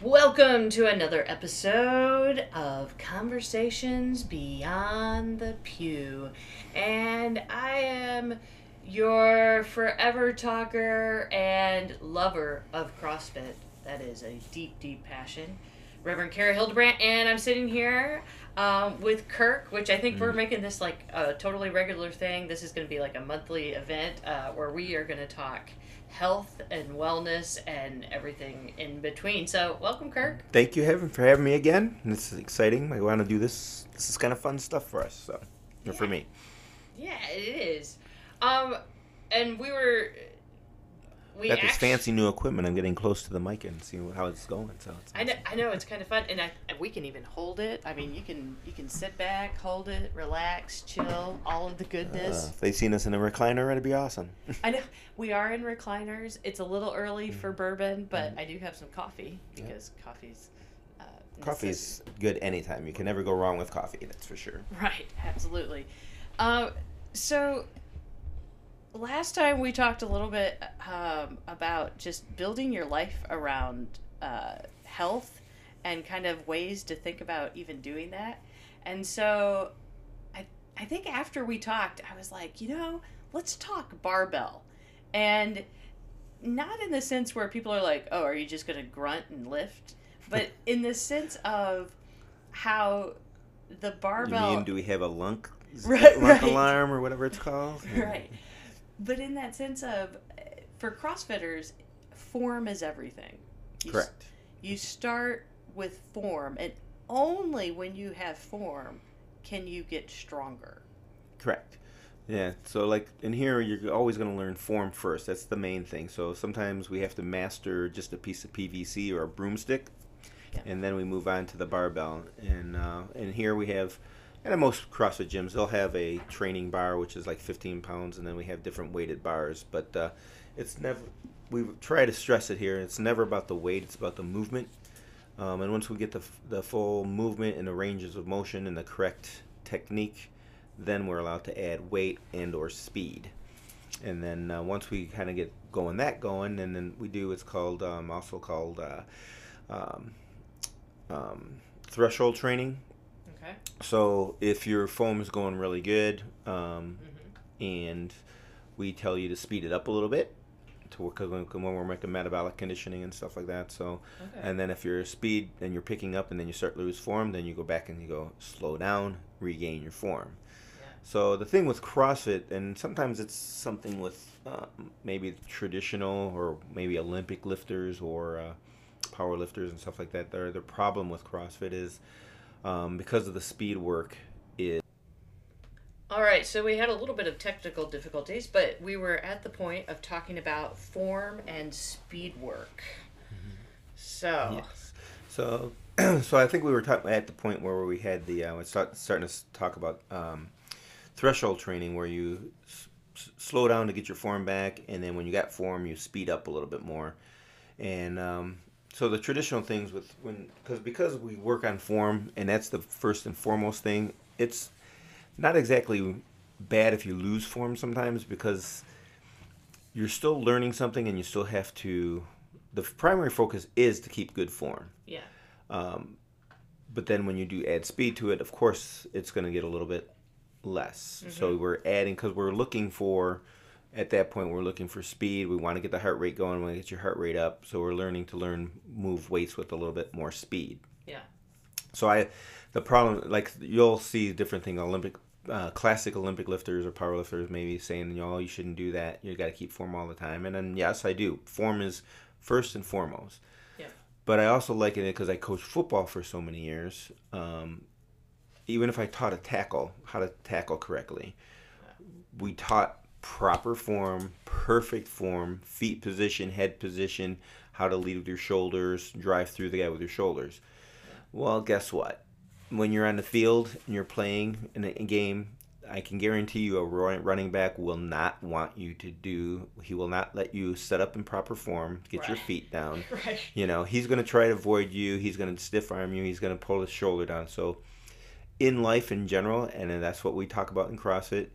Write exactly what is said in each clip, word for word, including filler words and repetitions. Welcome to another episode of Conversations Beyond the Pew, and I am your forever talker and lover of CrossFit. That is a deep, deep passion. Reverend Kara Hildebrandt, and I'm sitting here um, with Kirk, which I think mm. we're making this like a totally regular thing. This is going to be like a monthly event uh, where we are going to talk health and wellness and everything in between. So welcome, Kirk. Thank you, Heaven, for having me again. This is exciting. I want to do this. This is kind of fun stuff for us, so yeah. for me. Yeah, it is. Um, and we were... We got this actually, fancy new equipment. I'm getting close to the mic and see how it's going. So it's I know, I know it's kind of fun, and I, we can even hold it. I mean, you can you can sit back, hold it, relax, chill, all of the goodness. Uh, if they've seen us in a recliner, it'd be awesome. I know we are in recliners. It's a little early mm-hmm. for bourbon, but mm-hmm. I do have some coffee because yeah. coffee's uh, coffee's good anytime. You can never go wrong with coffee. That's for sure. Right. Absolutely. Uh, so. Last time we talked a little bit um, about just building your life around uh, health and kind of ways to think about even doing that. And so I I think after we talked, I was like, you know, let's talk barbell. And not in the sense where people are like, oh, are you just going to grunt and lift? But in the sense of how the barbell... You mean, do we have a lunk, right, lunk right. alarm or whatever it's called? Right. But in that sense of, for CrossFitters, form is everything. You Correct. S- you start with form, and only when you have form can you get stronger. Correct. Yeah, so like in here, you're always going to learn form first. That's the main thing. So sometimes we have to master just a piece of P V C or a broomstick, yeah. and then we move on to the barbell. And, uh, and here we have... And at most CrossFit gyms, they'll have a training bar, which is like fifteen pounds, and then we have different weighted bars. But uh, it's never, we try to stress it here, it's never about the weight, it's about the movement. Um, and once we get the, the full movement and the ranges of motion and the correct technique, then we're allowed to add weight and or speed. And then uh, once we kind of get going that going, and then we do, it's called, um, also called uh, um, um, threshold training. So if your foam is going really good, um, mm-hmm. and we tell you to speed it up a little bit, to work when we're making metabolic conditioning and stuff like that. So, okay. and then if your speed and you're picking up, and then you start to lose form, then you go back and you go slow down, regain your form. Yeah. So the thing with CrossFit, and sometimes it's something with uh, maybe traditional or maybe Olympic lifters or uh, power lifters and stuff like that. Their the problem with CrossFit is. Um, because of the speed work is... All right, so we had a little bit of technical difficulties, but we were at the point of talking about form and speed work. Mm-hmm. So... Yes. So, so I think we were talk- at the point where we had the... Uh, we start, starting to talk about um, threshold training, where you s- slow down to get your form back, and then when you got form, you speed up a little bit more. And... Um, So the traditional things with when because because we work on form, and that's the first and foremost thing. It's not exactly bad if you lose form sometimes, because you're still learning something and you still have to. The primary focus is to keep good form. Yeah. Um, but then when you do add speed to it, of course it's going to get a little bit less. Mm-hmm. So we're adding because we're looking for. At that point, we're looking for speed. We want to get the heart rate going. We want to get your heart rate up. So we're learning to learn move weights with a little bit more speed. Yeah. So I, the problem, like you'll see different things. Olympic, uh, classic Olympic lifters or powerlifters maybe saying, y'all, you shouldn't do that. You got to keep form all the time. And then yes, I do. Form is first and foremost. Yeah. But I also like it because I coached football for so many years. Um, even if I taught a tackle, how to tackle correctly, we taught. Proper form, perfect form, feet position, head position, how to lead with your shoulders, drive through the guy with your shoulders. Well, guess what? When you're on the field and you're playing in a game, I can guarantee you a running back will not want you to do, he will not let you set up in proper form, get right. your feet down. Right. You know, he's going to try to avoid you, he's going to stiff arm you, he's going to pull his shoulder down. So in life in general, and that's what we talk about in CrossFit,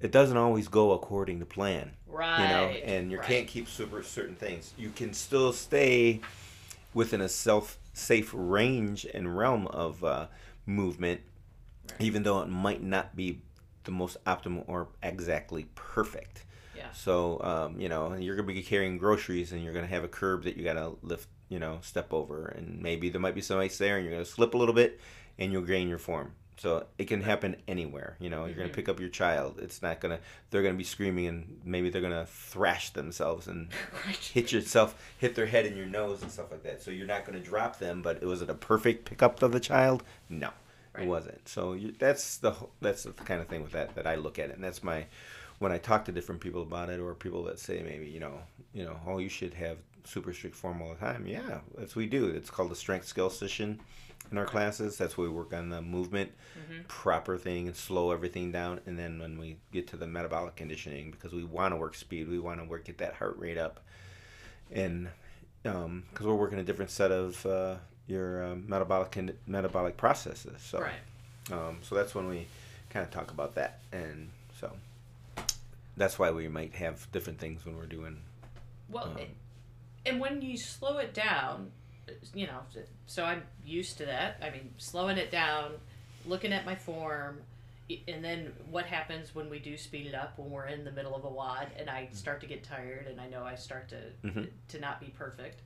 it doesn't always go according to plan. Right. You know, and you right. can't keep super certain things. You can still stay within a self safe range and realm of uh, movement, right. even though it might not be the most optimal or exactly perfect. Yeah. So, um, you know, you're going to be carrying groceries and you're going to have a curb that you got to lift, you know, step over. And maybe there might be some ice there and you're going to slip a little bit and you'll gain your form. So it can happen anywhere. You know, mm-hmm. you're going to pick up your child. It's not going to, they're going to be screaming and maybe they're going to thrash themselves and right. hit yourself, hit their head in your nose and stuff like that. So you're not going to drop them, but was it a perfect pickup of the child? No, right. it wasn't. So you, that's the that's the kind of thing with that that I look at it. And that's my, when I talk to different people about it, or people that say maybe, you know, you know, oh, you should have super strict form all the time. Yeah, that's what we do. It's called the strength skill session. In our classes, that's where we work on the movement, mm-hmm. proper thing, and slow everything down. And then when we get to the metabolic conditioning, because we want to work speed, we want to work get that heart rate up, and because um, we're working a different set of uh, your uh, metabolic con- metabolic processes. So, right. um, so that's when we kind of talk about that, and so that's why we might have different things when we're doing. Well, um, it, and when you slow it down. You know, so I'm used to that. I mean, slowing it down, looking at my form, and then what happens when we do speed it up when we're in the middle of a W O D and I start to get tired and I know I start to mm-hmm. to not be perfect.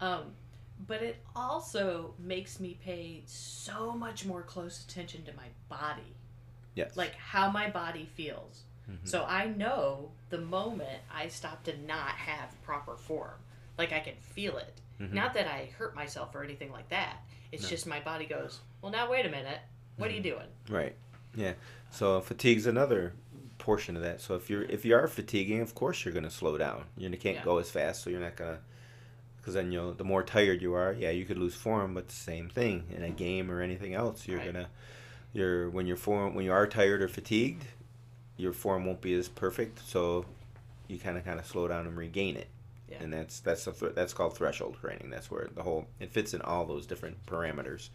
Um, but it also makes me pay so much more close attention to my body. Yes. Like how my body feels. Mm-hmm. So I know the moment I stop to not have proper form. Like I can feel it. Mm-hmm. Not that I hurt myself or anything like that. It's no. just my body goes, well, now wait a minute. What mm-hmm. are you doing? Right. Yeah. So fatigue's another portion of that. So if you're if you are fatiguing, of course you're going to slow down. You can't yeah. go as fast, so you're not going to, because then you'll the more tired you are, yeah, you could lose form, but the same thing in a game or anything else, you're right. gonna you're when you're form when you are tired or fatigued, your form won't be as perfect. So you kind of kind of slow down and regain it. Yeah. And that's that's a th- that's called threshold training. That's where the whole it fits in all those different parameters.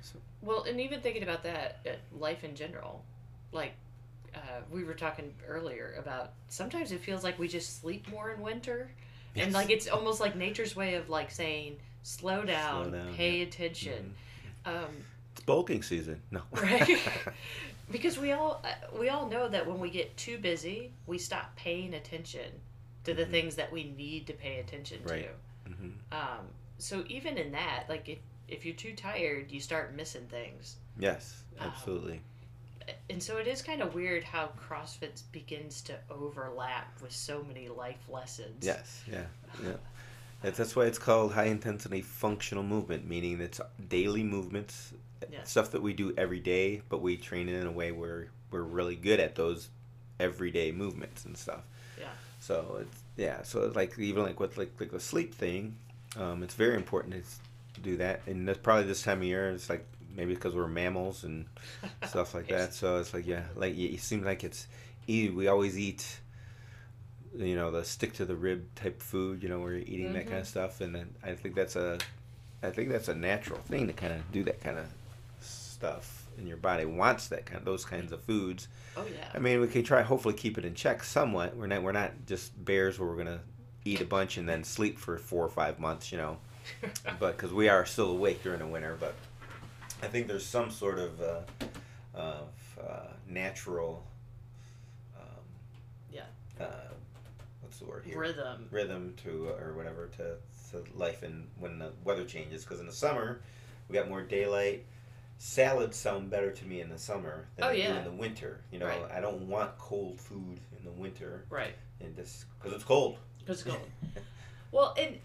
So. Well, and even thinking about that, uh, life in general, like uh, we were talking earlier about, sometimes it feels like we just sleep more in winter, yes. and like it's almost like nature's way of like saying slow down, slow down pay yeah. attention. Mm-hmm. Um, it's bulking season, no, right? Because we all we all know that when we get too busy, we stop paying attention. To the mm-hmm. things that we need to pay attention right. to. Mm-hmm. Um, so even in that, like if, if you're too tired, you start missing things. Yes, absolutely. Um, and so it is kind of weird how CrossFit begins to overlap with so many life lessons. Yes, yeah, yeah. That's, that's why it's called high-intensity functional movement, meaning it's daily movements, yes. stuff that we do every day, but we train it in a way where we're really good at those everyday movements and stuff. Yeah. So it's yeah. So it's like even like with like, like the sleep thing, um, it's very important to do that. And that's probably this time of year. It's like maybe because we're mammals and stuff like that. So it's like yeah, like it seems like it's easy. We always eat, you know, the stick to the rib type food. You know, where you're eating mm-hmm. that kind of stuff. And then I think that's a, I think that's a natural thing to kind of do that kind of stuff. And your body wants that kind of, those kinds of foods. Oh yeah. I mean, we can try hopefully keep it in check somewhat. We're not we're not just bears where we're gonna eat a bunch and then sleep for four or five months, you know. But because we are still awake during the winter, but I think there's some sort of uh, of uh, natural. Um, yeah. Uh, what's the word here? Rhythm. Rhythm to uh, or whatever to, to life and when the weather changes. Because in the summer, we got more daylight. Salads sound better to me in the summer than oh, yeah. do in the winter. You know, right. I don't want cold food in the winter. Right. And just because it's cold. Because it's cold. Well, and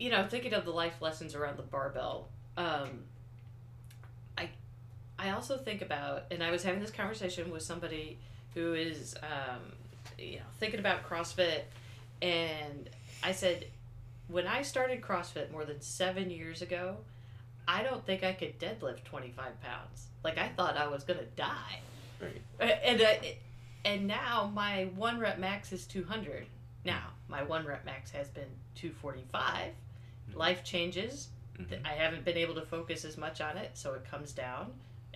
you know, thinking of the life lessons around the barbell, um, I, I also think about, and I was having this conversation with somebody who is, um, you know, thinking about CrossFit, and I said, when I started CrossFit more than seven years ago. I don't think I could deadlift twenty-five pounds. Like, I thought I was going to die. Right. And uh, and now my one rep max is two hundred. Now, my one rep max has been two forty-five. Life changes. Mm-hmm. I haven't been able to focus as much on it, so it comes down.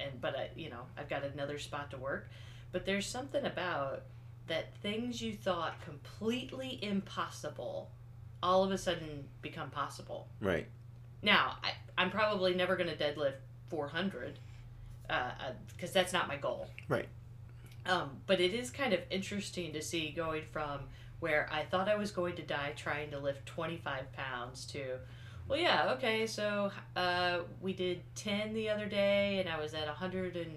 and but I, you know, I've got another spot to work. But there's something about that things you thought completely impossible all of a sudden become possible. Right. Now, I, I'm probably never going to deadlift four hundred because uh, that's not my goal. Right. Um, but it is kind of interesting to see going from where I thought I was going to die trying to lift twenty-five pounds to, well, yeah, okay, so uh, we did ten the other day, and I was at one hundred and,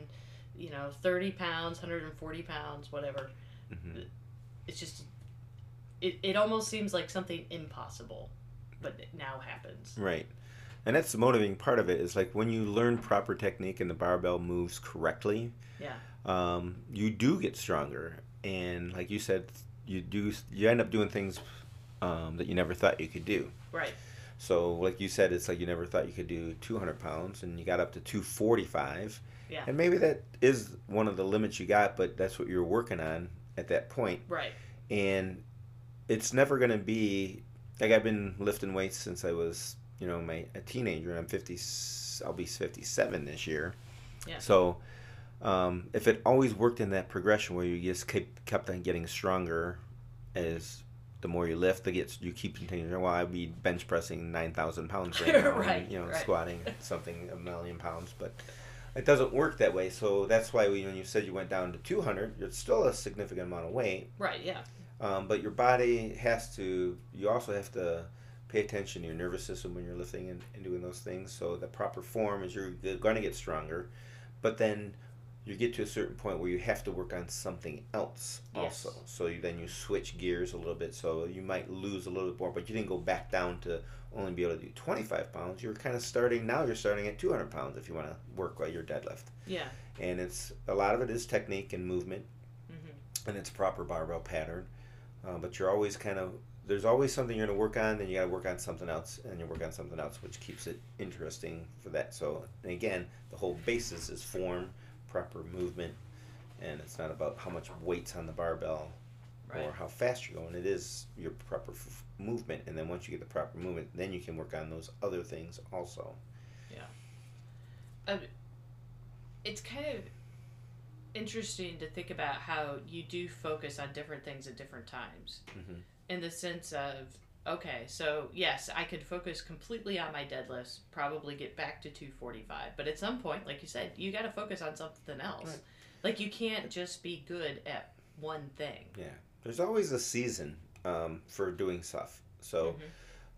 you know, thirty pounds, one hundred forty pounds, whatever. Mm-hmm. It's just, it, it almost seems like something impossible, but it now happens. Right. And that's the motivating part of it, is like when you learn proper technique and the barbell moves correctly, yeah, um, you do get stronger. And like you said, you do you end up doing things um, that you never thought you could do. Right. So like you said, it's like you never thought you could do two hundred pounds, and you got up to two forty-five. Yeah. And maybe that is one of the limits you got, but that's what you're working on at that point. Right. And it's never going to be, like, I've been lifting weights since I was, you know, my a teenager, and I'm fifty. I'll be fifty-seven this year. Yeah. So, um, if it always worked in that progression where you just kept kept on getting stronger, as the more you lift, the gets you keep continuing. Well, I'd be bench pressing nine thousand pounds right now, right, and, you know, right. squatting something a million pounds, but it doesn't work that way. So that's why we, when you said you went down to two hundred, it's still a significant amount of weight. Right. Yeah. Um, but your body has to. You also have to pay attention to your nervous system when you're lifting and, and doing those things. So the proper form is you're going to get stronger, but then you get to a certain point where you have to work on something else also. Yes. So you, then you switch gears a little bit. So you might lose a little bit more, but you didn't go back down to only be able to do twenty-five pounds. You're kind of starting, now you're starting at two hundred pounds if you want to work your deadlift. Yeah. And it's a lot of it is technique and movement, mm-hmm, and it's proper barbell pattern. Uh, but you're always kind of, there's always something you're going to work on, then you got to work on something else, and you work on something else, which keeps it interesting for that. So, and again, the whole basis is form, proper movement, and it's not about how much weight's on the barbell, right, or how fast you're going. It is your proper f- movement, and then once you get the proper movement, then you can work on those other things also. Yeah. Um, it's kind of interesting to think about how you do focus on different things at different times. Mm-hmm. In the sense of, okay, so yes, I could focus completely on my deadlifts, probably get back to two forty-five. But at some point, like you said, you got to focus on something else. Right. Like you can't just be good at one thing. Yeah. There's always a season um, for doing stuff. So mm-hmm,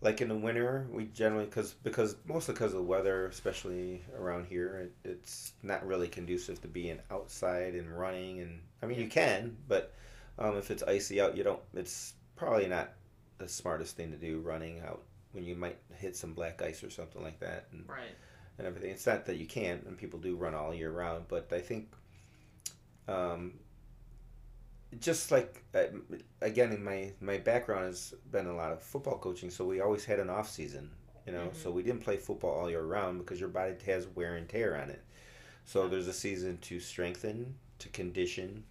like in the winter, we generally, cause, because mostly because of the weather, especially around here, it, it's not really conducive to being outside and running. And I mean, yeah, you can, but um, if it's icy out, you don't, it's probably not the smartest thing to do, running out when you might hit some black ice or something like that, and, right, and everything. It's not that you can't, and people do run all year round, but I think um, just like, I, again, in my, my background has been a lot of football coaching, so we always had an off season, you know, mm-hmm, so we didn't play football all year round because your body has wear and tear on it. So yeah, there's a season to strengthen, to condition,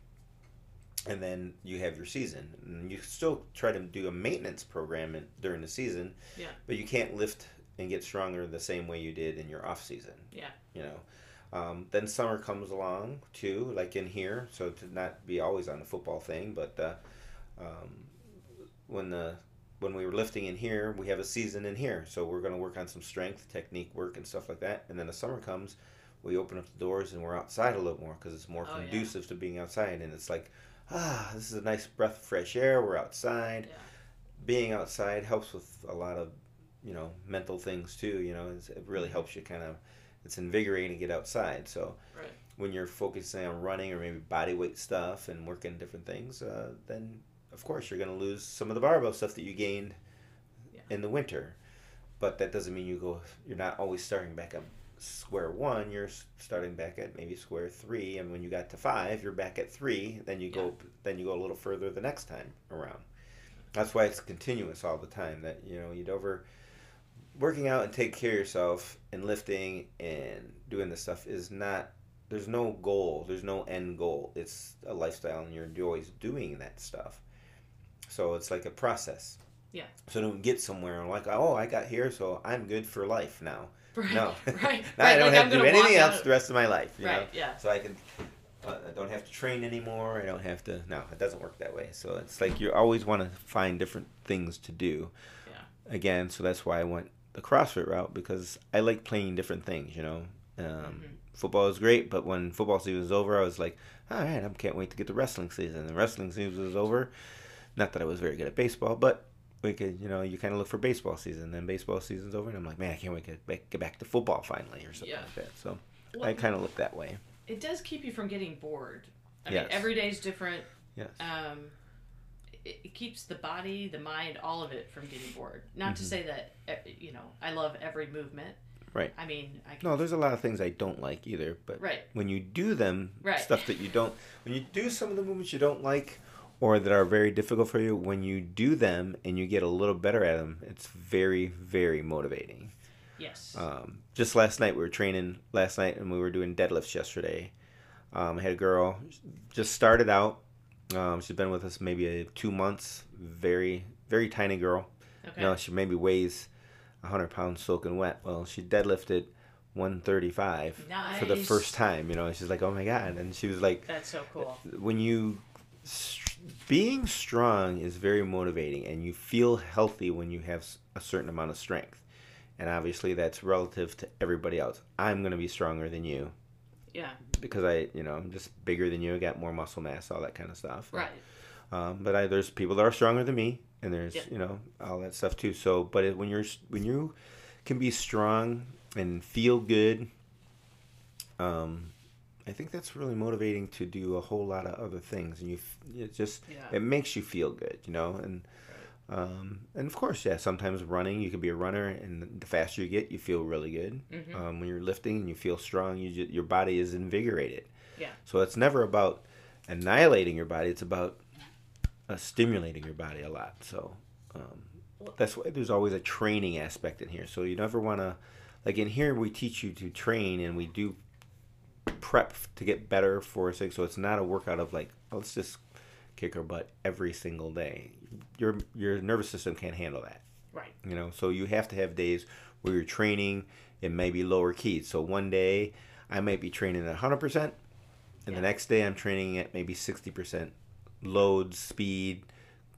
and then you have your season. And you still try to do a maintenance program in, during the season, yeah, but you can't lift and get stronger the same way you did in your off season. Yeah. You know, um, then summer comes along too, like in here, so to not be always on the football thing, but uh, um, when the when we were lifting in here, we have a season in here, so we're going to work on some strength, technique work, and stuff like that. And then the summer comes, we open up the doors and we're outside a little more because it's more oh, conducive yeah. to being outside, and it's like, ah, this is a nice breath of fresh air. We're outside. Yeah. Being outside helps with a lot of, you know, mental things too. You know, it's, it really helps you kind of, it's invigorating to get outside. So right, when you're focusing on running or maybe body weight stuff and working different things, uh, then of course you're going to lose some of the barbell stuff that you gained yeah. in the winter. But that doesn't mean you go, you're not always starting back up square one. You're starting back at maybe square three, and when you got to five, you're back at three. Then you yeah. go, then you go a little further the next time around. That's why it's continuous all the time. That, you know, you'd over working out and take care of yourself and lifting and doing this stuff is not, there's no goal, there's no end goal. It's a lifestyle, and you're always doing that stuff. So it's like a process. Yeah. So don't get somewhere and like, oh, I got here, so I'm good for life now. Right. No. Right. Now right. I don't like have I'm to do anything else out. The rest of my life. You right. Know? Yeah. So I can. Uh, I don't have to train anymore. I don't have to. No, it doesn't work that way. So it's like you always want to find different things to do. Yeah. Again, so that's why I went the CrossFit route, because I like playing different things. You know, um, mm-hmm. football is great, but when football season was over, I was like, all right, I can't wait to get the wrestling season. The wrestling season was over. Not that I was very good at baseball, but we could, you know, you kind of look for baseball season. Then baseball season's over, and I'm like, man, I can't wait to get back, get back to football finally, or something yeah. like that. So well, I kind of look that way. It does keep you from getting bored. I yes. mean, every day's different. Yes. Um, it, it keeps the body, the mind, all of it from getting bored. Not mm-hmm. to say that, you know, I love every movement. Right. I mean, I can... No, there's a lot of things I don't like either, but right. when you do them, right. stuff that you don't, when you do some of the movements you don't like, or that are very difficult for you, when you do them and you get a little better at them, it's very, very motivating. Yes. Um, just last night, we were training last night, and we were doing deadlifts yesterday. Um, I had a girl, just started out. Um, she's been with us maybe a, two months. Very, very tiny girl. Okay. You know, she maybe weighs one hundred pounds soaking wet. Well, she deadlifted one thirty-five nice. For the first time. You know, and she's like, oh, my God. And she was like... That's so cool. When you... Being strong is very motivating, and you feel healthy when you have a certain amount of strength. And obviously that's relative to everybody else. I'm going to be stronger than you. Yeah. Because I, you know, I'm just bigger than you. I got more muscle mass, all that kind of stuff. Right. Um, but I, there's people that are stronger than me, and there's, yeah. you know, all that stuff too. So, but it, when you're, when you can be strong and feel good, um, I think that's really motivating to do a whole lot of other things, and you, it just yeah. it makes you feel good, you know. And um, and of course, yeah, sometimes running, you could be a runner, and the faster you get, you feel really good. Mm-hmm. Um, when you're lifting and you feel strong, you just, your body is invigorated. Yeah. So it's never about annihilating your body; it's about uh, stimulating your body a lot. So um, that's why there's always a training aspect in here. So you never want to, like in here, we teach you to train, and we do. Prep to get better for six, so it's not a workout of like, oh, let's just kick our butt every single day. Your your nervous system can't handle that, right? You know, so you have to have days where you're training. It may be lower key. So one day I might be training at one hundred percent, and the next day I'm training at maybe sixty percent load, speed,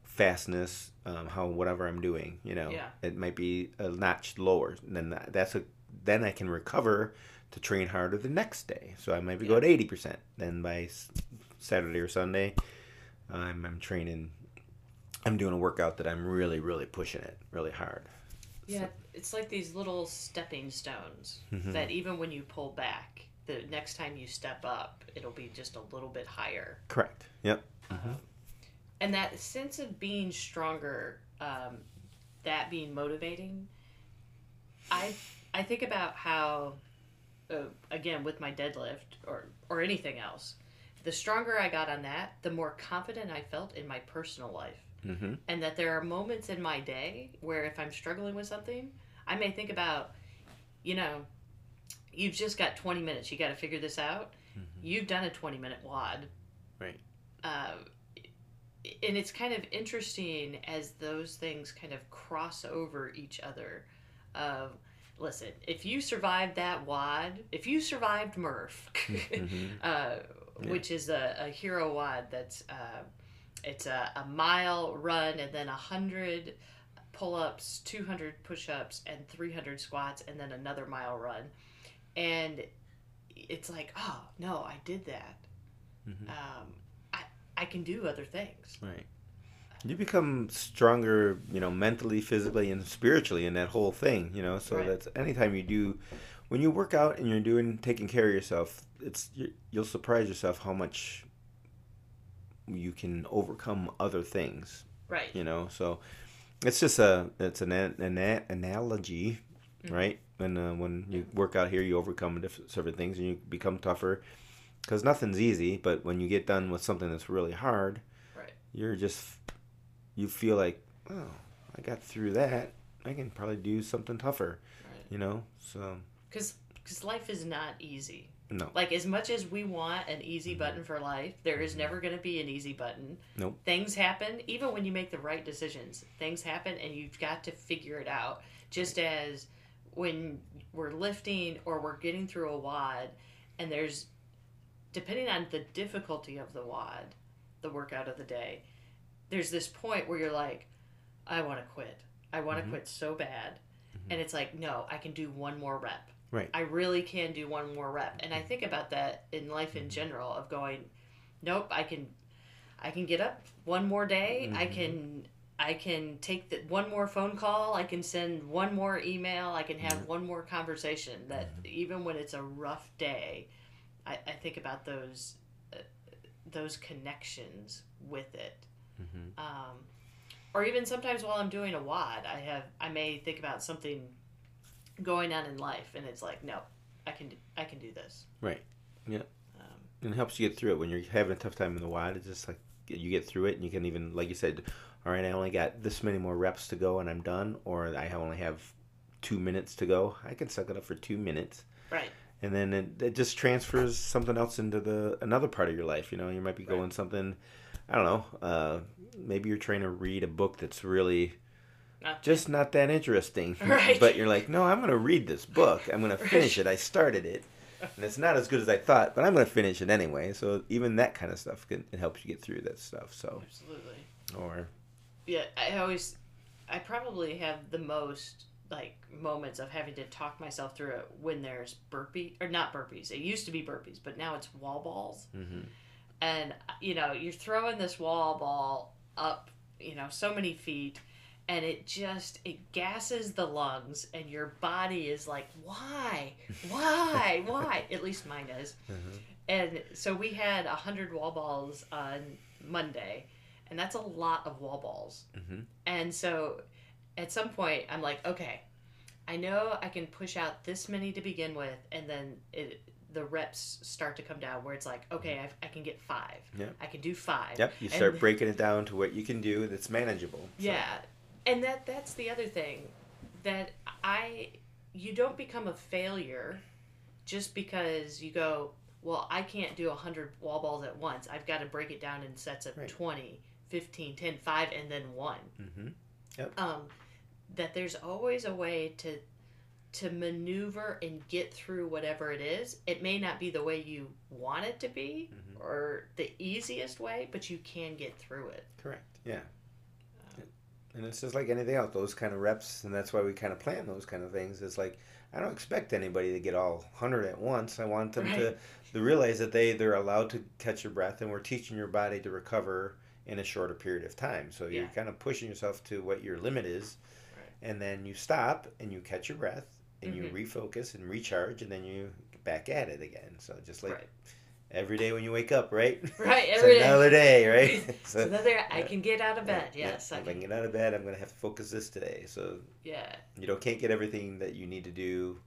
fastness, um, how whatever I'm doing. You know, yeah. it might be a notch lower, and then that's a then I can recover. To train harder the next day. So I might be yeah. going at eighty percent. Then by s- Saturday or Sunday, I'm, I'm training. I'm doing a workout that I'm really, really pushing it really hard. Yeah, so. It's like these little stepping stones mm-hmm. that even when you pull back, the next time you step up, it'll be just a little bit higher. Correct. Yep. Uh-huh. And that sense of being stronger, um, that being motivating, I I think about how... Uh, again, with my deadlift or, or anything else, the stronger I got on that, the more confident I felt in my personal life. Mm-hmm. And that there are moments in my day where if I'm struggling with something, I may think about, you know, you've just got twenty minutes. You got to figure this out. Mm-hmm. You've done a twenty-minute W O D. Right. Uh, and it's kind of interesting as those things kind of cross over each other of... Listen, if you survived that W O D, if you survived Murph, mm-hmm. uh, yeah. which is a, a hero W O D that's, uh, it's a, a mile run and then one hundred pull-ups, two hundred push-ups, and three hundred squats, and then another mile run. And it's like, oh, no, I did that. Mm-hmm. Um, I, I can do other things. Right. You become stronger, you know, mentally, physically, and spiritually in that whole thing, you know. So right. that's anytime you do, when you work out and you're doing taking care of yourself, it's you'll surprise yourself how much you can overcome other things. Right. You know, so it's just a it's an an analogy, mm-hmm. right? And uh, when you work out here, you overcome different sort of things and you become tougher, because nothing's easy. But when you get done with something that's really hard, right, you're just you feel like, oh, I got through that. I can probably do something tougher, right. you know? So, because life is not easy. No. Like, as much as we want an easy mm-hmm. button for life, there mm-hmm. is never going to be an easy button. Nope. Things happen, even when you make the right decisions. Things happen, and you've got to figure it out. Just right. as when we're lifting or we're getting through a WOD, and there's, depending on the difficulty of the WOD, the workout of the day, there's this point where you're like, I want to quit. I want to mm-hmm. quit so bad. Mm-hmm. And it's like, no, I can do one more rep. Right. I really can do one more rep. And I think about that in life in general of going, nope, I can, I can get up one more day. Mm-hmm. I can, I can take the, one more phone call. I can send one more email. I can have mm-hmm. one more conversation. That mm-hmm. even when it's a rough day, I, I think about those, uh, those connections with it. Mm-hmm. Um, or even sometimes while I'm doing a WOD, I have, I may think about something going on in life, and it's like, no, I can do, I can do this. Right. Yeah. Um, and it helps you get through it when you're having a tough time in the WOD. It's just like you get through it, and you can even, like you said, all right, I only got this many more reps to go, and I'm done, or I only have two minutes to go. I can suck it up for two minutes. Right. And then it, it just transfers something else into the another part of your life. You know, you might be going right. something, I don't know, uh, maybe you're trying to read a book that's really not just that. Not that interesting. Right. But you're like, no, I'm going to read this book. I'm going right. to finish it. I started it, and it's not as good as I thought, but I'm going to finish it anyway. So even that kind of stuff, can, it helps you get through that stuff. So absolutely. Or yeah, I always, I probably have the most like moments of having to talk myself through it when there's burpee or not burpees. It used to be burpees, but now it's wall balls. Mm-hmm. And you know, you're throwing this wall ball up, you know, so many feet, and it just, it gasses the lungs, and your body is like, why, why, why? At least mine does. Mm-hmm. And so we had a hundred wall balls on Monday, and that's a lot of wall balls. Mm-hmm. And so at some point, I'm like, okay, I know I can push out this many to begin with, and then it, the reps start to come down where it's like, okay, I, I can get five. Yep. I can do five. Yep, you start and, breaking it down to what you can do that's manageable. So. Yeah, and that that's the other thing, that I, you don't become a failure just because you go, well, I can't do one hundred wall balls at once. I've got to break it down in sets of right. twenty, fifteen, ten, five, and then one. Mm-hmm. Yep. Um, that there's always a way to to maneuver and get through whatever it is. It may not be the way you want it to be mm-hmm. or the easiest way, but you can get through it. Correct. Yeah. Um, and it's just like anything else, those kind of reps, and that's why we kind of plan those kind of things. It's like, I don't expect anybody to get all one hundred at once. I want them right. to, to realize that they, they're allowed to catch your breath, and we're teaching your body to recover in a shorter period of time. So yeah. you're kind of pushing yourself to what your limit is, right. and then you stop, and you catch your breath, and mm-hmm. you refocus and recharge, and then you get back at it again. So just like right. every day when you wake up, right? Right, every it's another day. Another day, right? So, another, yeah. I can get out of bed, yeah. yes. Yeah. I if can. I can get out of bed, I'm going to have to focus this today. So yeah, you know, can't get everything that you need to do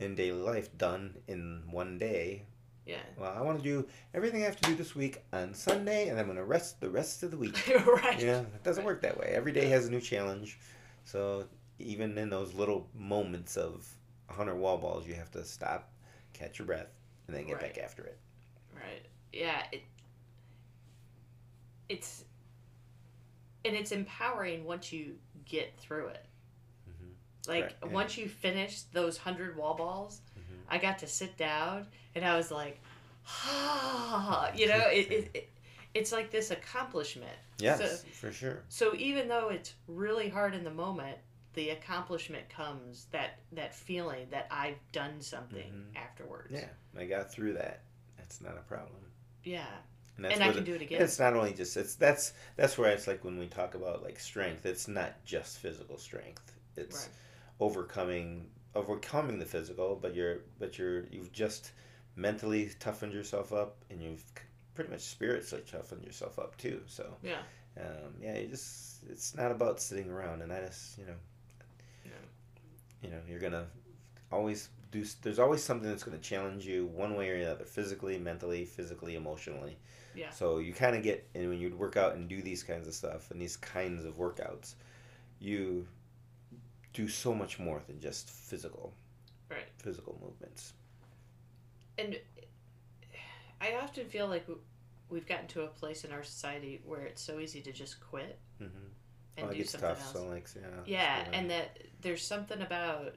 in daily life done in one day. Yeah. Well, I want to do everything I have to do this week on Sunday, and I'm going to rest the rest of the week. Right. You know, it doesn't right. work that way. Every day has a new challenge. So even in those little moments of one hundred wall balls, you have to stop, catch your breath, and then get right. back after it. Right. Yeah. It, it's, and it's empowering once you get through it. Mm-hmm. Like, right. yeah. once you finish those one hundred wall balls, I got to sit down, and I was like, ah, you know, it, it, it it's like this accomplishment. Yes, so, for sure. So even though it's really hard in the moment, the accomplishment comes, that, that feeling that I've done something mm-hmm. afterwards. Yeah, I got through that. That's not a problem. Yeah, and, that's and I can the, do it again. It's not only just, it's that's that's where it's like when we talk about like strength, it's not just physical strength. It's right. overcoming overcoming the physical, but you're but you're you've just mentally toughened yourself up, and you've pretty much spiritually toughened yourself up too. So yeah, um, yeah, you just, it's not about sitting around, and I just you know, yeah. you know, you're gonna always do. There's always something that's gonna challenge you one way or another, physically, mentally, physically, emotionally. Yeah. So you kind of get, and when you work out and do these kinds of stuff and these kinds of workouts, you do so much more than just physical, right? Physical movements. And I often feel like we've gotten to a place in our society where it's so easy to just quit mm-hmm. and well, do something tough, else. So like, yeah, yeah, and that there's something about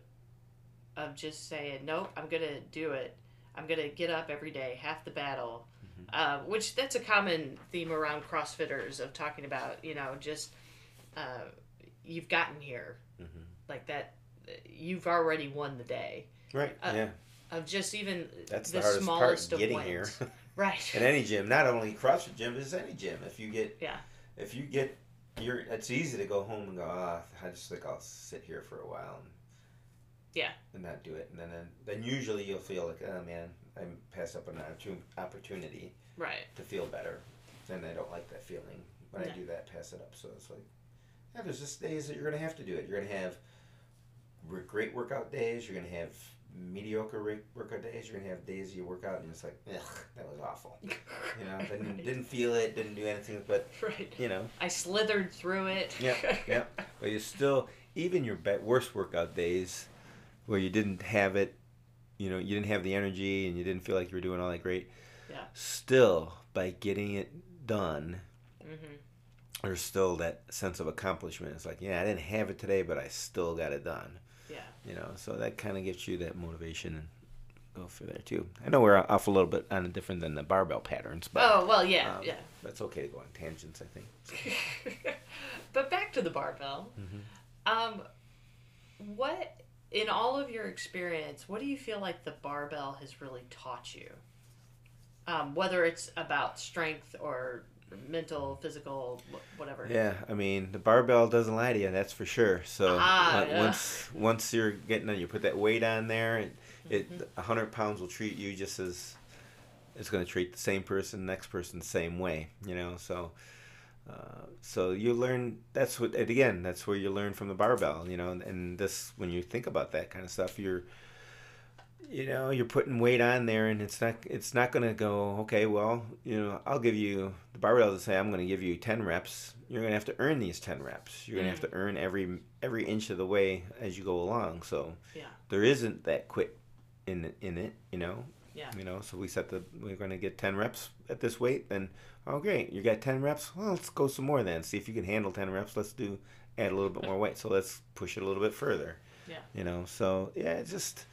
of just saying, nope, I'm going to do it. I'm going to get up every day, half the battle, mm-hmm. uh, which that's a common theme around CrossFitters of talking about, you know, just uh, you've gotten here. Mm-hmm. Like that, you've already won the day. Right, uh, yeah. Of just even that's the, the hardest smallest part, of getting here. Right. In any gym, not only CrossFit gym, but it's any gym. If you get, yeah. if you get, you're, it's easy to go home and go, ah, oh, I just think I'll sit here for a while and yeah. and not do it. And then, then usually you'll feel like, oh, man, I passed up an opportunity right. to feel better. And I don't like that feeling. When no. I do that, pass it up. So it's like, yeah, there's just days that you're going to have to do it. You're going to have great workout days. You're going to have mediocre workout days. You're going to have days you work out and it's like, ugh, that was awful. You know, didn't, didn't feel it, didn't do anything, but, right. you know. I slithered through it. Yeah, yeah. But you still, even your worst workout days, where you didn't have it, you know, you didn't have the energy and you didn't feel like you were doing all that great. Yeah. Still, by getting it done, mm-hmm. there's still that sense of accomplishment. It's like, yeah, I didn't have it today, but I still got it done. Yeah. You know, so that kind of gives you that motivation and go for there, too. I know we're off a little bit on different than the barbell patterns. But, oh, well, yeah, um, yeah. That's okay to go on tangents, I think. But back to the barbell. Mm-hmm. Um, what... In all of your experience, what do you feel like the barbell has really taught you? Um, whether it's about strength or mental, physical, whatever. Yeah, I mean, the barbell doesn't lie to you, that's for sure. So ah, uh, yeah. once once you're getting on, you put that weight on there, and it mm-hmm. one hundred pounds will treat you just as it's going to treat the same person, the next person the same way, you know, so... Uh, so you learn, that's what, and again, that's where you learn from the barbell, you know, and, and this, when you think about that kind of stuff, you're, you know, you're putting weight on there and it's not, it's not going to go, okay, well, you know, I'll give you, the barbell will say, I'm going to give you ten reps. You're going to have to earn these ten reps. You're going to mm-hmm. have to earn every, every inch of the way as you go along. So yeah. there isn't that quit in, in it, you know. Yeah. You know, so we set the, we're going to get ten reps at this weight, then, oh, great, you got ten reps? Well, let's go some more then. See if you can handle ten reps. Let's do, add a little bit more weight. So let's push it a little bit further. Yeah. You know, so, yeah, it's just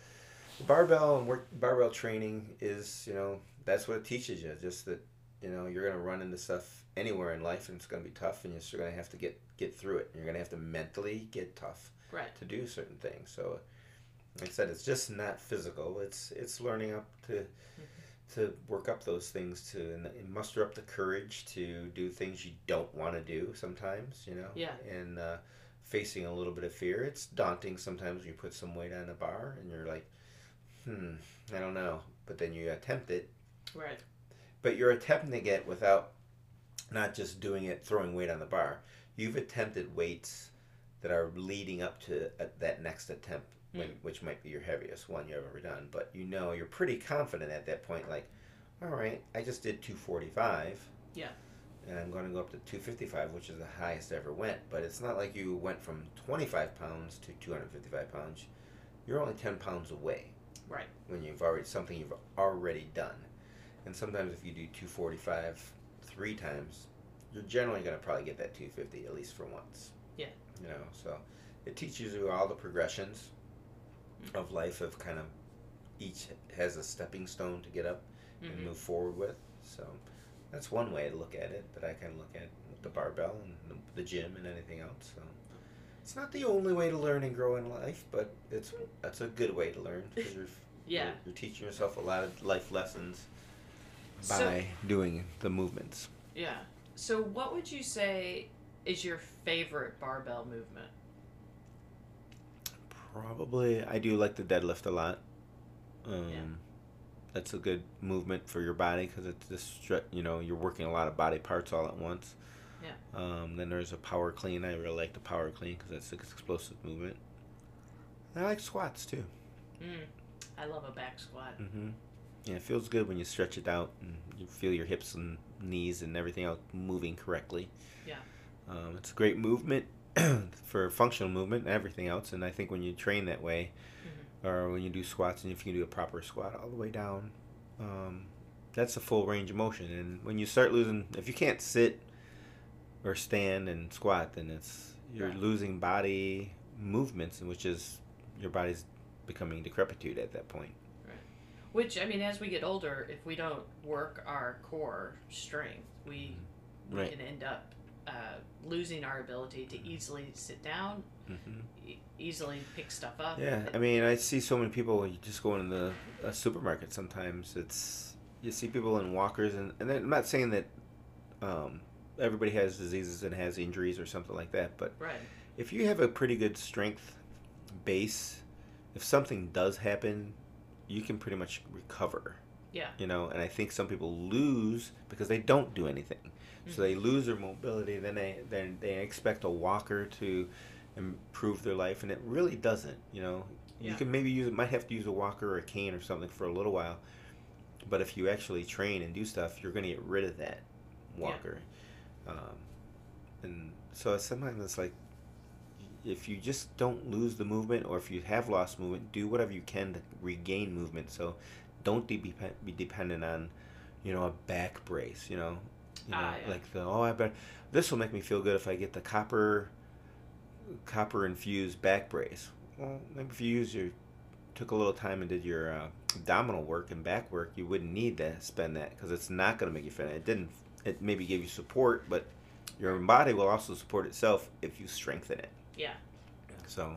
barbell and work, barbell training is, you know, that's what it teaches you. Just that, you know, you're going to run into stuff anywhere in life, and it's going to be tough, and you're going to have to get, get through it. You're going to have to mentally get tough right. to do certain things. So, like I said, it's just not physical. It's it's learning up to mm-hmm. to work up those things to and muster up the courage to do things you don't want to do sometimes, you know. Yeah. And uh, facing a little bit of fear. It's daunting sometimes when you put some weight on a bar and you're like, hmm, I don't know. But then you attempt it. Right. But you're attempting it without not just doing it, throwing weight on the bar. You've attempted weights that are leading up to uh, that next attempt. When, which might be your heaviest one you've ever done, but you know you're pretty confident at that point. Like, all right, I just did two forty-five. Yeah. And I'm going to go up to two fifty-five, which is the highest I ever went. But it's not like you went from twenty-five pounds to two hundred fifty-five pounds. You're only ten pounds away. Right. When you've already something you've already done, and sometimes if you do two forty-five three times, you're generally going to probably get that two fifty at least for once. Yeah. You know, so it teaches you all the progressions of life, of kind of each has a stepping stone to get up and mm-hmm. move forward with. So that's one way to look at it, that I kind of look at with the barbell and the gym and anything else. So it's not the only way to learn and grow in life, but it's that's a good way to learn, because you're, yeah. you're, you're teaching yourself a lot of life lessons by so, doing the movements. Yeah. So what would you say is your favorite barbell movement? Probably, I do like the deadlift a lot. Um, yeah. That's a good movement for your body, because it's just, you know, you're working a lot of body parts all at once. Yeah. Um, then there's a power clean. I really like the power clean because that's an explosive movement. And I like squats too. Mm. I love a back squat. Mm-hmm. Yeah, it feels good when you stretch it out and you feel your hips and knees and everything else moving correctly. Yeah. Um, it's a great movement. For functional movement and everything else, and I think when you train that way, mm-hmm. or when you do squats, and if you do a proper squat all the way down, um, that's a full range of motion. And when you start losing, if you can't sit or stand and squat, then it's you're right. losing body movements, which is your body's becoming decrepitude at that point. Right. Which, I mean, as we get older, if we don't work our core strength, we, we right. can end up uh, losing our ability to easily sit down, mm-hmm. e- easily pick stuff up. Yeah, I mean, I see so many people, you just go in the a supermarket sometimes, it's, you see people in walkers, and, and I'm not saying that um, everybody has diseases and has injuries or something like that, but right. if you have a pretty good strength base, if something does happen, you can pretty much recover. Yeah. You know, and I think some people lose because they don't do anything. Mm-hmm. So they lose their mobility, then they then they expect a walker to improve their life, and it really doesn't, you know. Yeah. You can maybe use might have to use a walker or a cane or something for a little while. But if you actually train and do stuff, you're going to get rid of that walker. Yeah. Um, and so sometimes it's like, if you just don't lose the movement, or if you have lost movement, do whatever you can to regain movement. So don't de- be dependent on, you know, a back brace, you know. You know ah, yeah. Like, the, oh, I bet this will make me feel good if I get the copper copper infused back brace. Well, maybe if you use your, took a little time and did your uh, abdominal work and back work, you wouldn't need to spend that, because it's not going to make you fit. It didn't, it maybe gave you support, but your body will also support itself if you strengthen it. Yeah. So,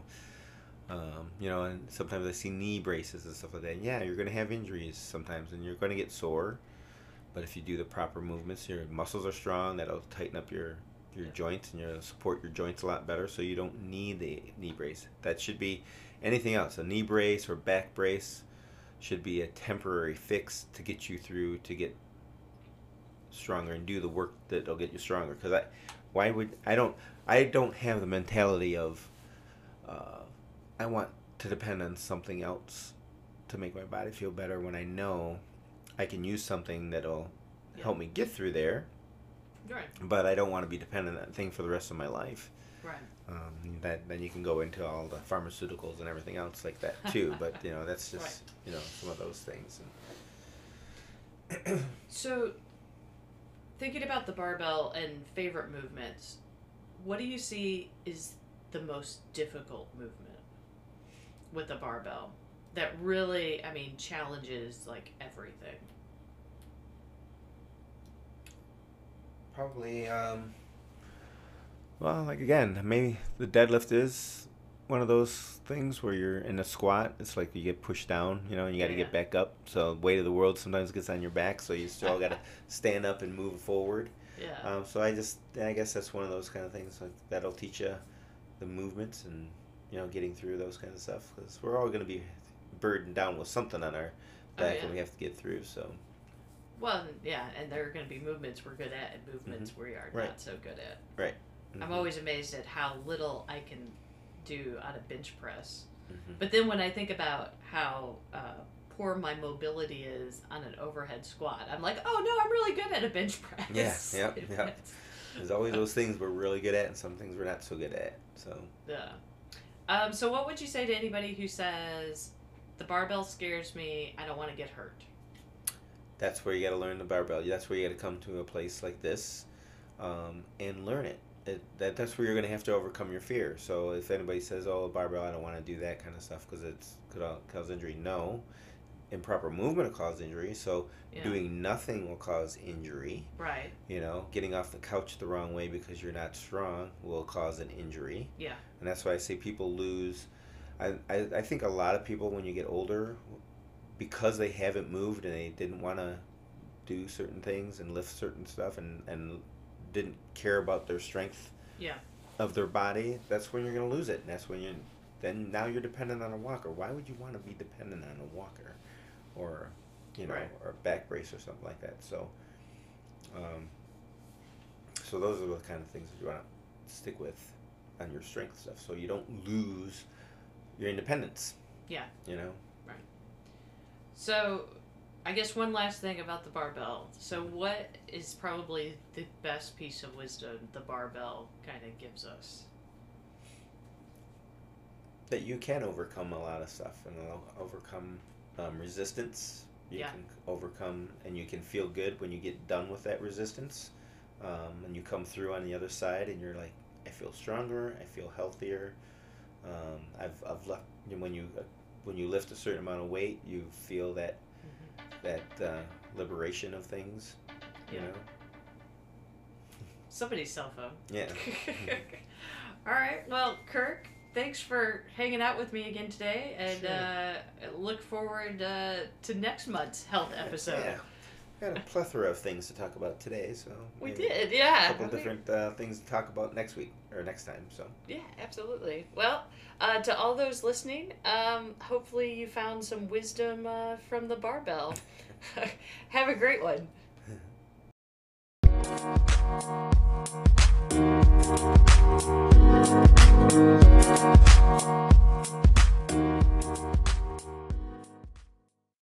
um, you know, and sometimes I see knee braces and stuff like that. Yeah, you're going to have injuries sometimes, and you're going to get sore. But if you do the proper movements, your muscles are strong. That'll tighten up your, your yeah. joints, and you'll support your joints a lot better, so you don't need the knee brace. That should be anything else. A knee brace or back brace should be a temporary fix to get you through, to get stronger and do the work that'll get you stronger. Because I... Why would I don't I don't have the mentality of uh, I want to depend on something else to make my body feel better when I know I can use something that'll yeah. help me get through there. Right. But I don't want to be dependent on that thing for the rest of my life. Right. Um, that then you can go into all the pharmaceuticals and everything else like that too. But you know, that's just right. you know, some of those things. So. Thinking about the barbell and favorite movements, what do you see is the most difficult movement with the barbell that really, I mean, challenges, like, everything? Probably, um, well, like, again, maybe the deadlift is one of those things where you're in a squat, it's like you get pushed down, you know, and you got to yeah. get back up. So weight of the world sometimes gets on your back, so you still got to stand up and move forward. Yeah. Um, so I just, I guess that's one of those kind of things like that'll teach you the movements and, you know, getting through those kind of stuff, because we're all going to be burdened down with something on our back oh, yeah. and we have to get through. So. Well, yeah, and there are going to be movements we're good at and movements mm-hmm. we are right. not so good at. Right. Mm-hmm. I'm always amazed at how little I can do on a bench press. Mm-hmm. But then when I think about how uh, poor my mobility is on an overhead squat, I'm like, oh no, I'm really good at a bench press. Yes, yeah, yep, yep. There's always those things we're really good at and some things we're not so good at. So yeah. Um, so what would you say to anybody who says, the barbell scares me, I don't want to get hurt? That's where you got to learn the barbell. That's where you got to come to a place like this um, and learn it. It, that that's where you're going to have to overcome your fear. So if anybody says, oh, barbell, I don't want to do that kind of stuff because it could cause injury. No. Improper movement will cause injury. So yeah. doing nothing will cause injury. Right. You know, getting off the couch the wrong way because you're not strong will cause an injury. Yeah. And that's why I say people lose. I, I, I think a lot of people, when you get older, because they haven't moved and they didn't want to do certain things and lift certain stuff and, and didn't care about their strength yeah. of their body, that's when you're going to lose it. And that's when you then now you're dependent on a walker. Why would you want to be dependent on a walker or, you know, right. or a back brace or something like that? So um, so those are the kind of things that you want to stick with on your strength stuff so you don't lose your independence. Yeah. You know? Right. So I guess one last thing about the barbell. So what is probably the best piece of wisdom the barbell kind of gives us? That you can overcome a lot of stuff and overcome um, resistance. You yeah. can overcome, and you can feel good when you get done with that resistance. Um, and you come through on the other side and you're like, I feel stronger, I feel healthier. Um, I've, I've left, when you when you lift a certain amount of weight, you feel that mm-hmm. that uh, liberation of things, you yeah. know. Somebody's cell phone. Yeah. All right. Well, Kirk, thanks for hanging out with me again today, and sure. uh, look forward uh, to next month's health episode. Yeah. We got a plethora of things to talk about today, so we did, yeah. A couple of different uh, things to talk about next week or next time, so yeah, absolutely. Well, uh, to all those listening, um, hopefully you found some wisdom uh, from the barbell. Have a great one.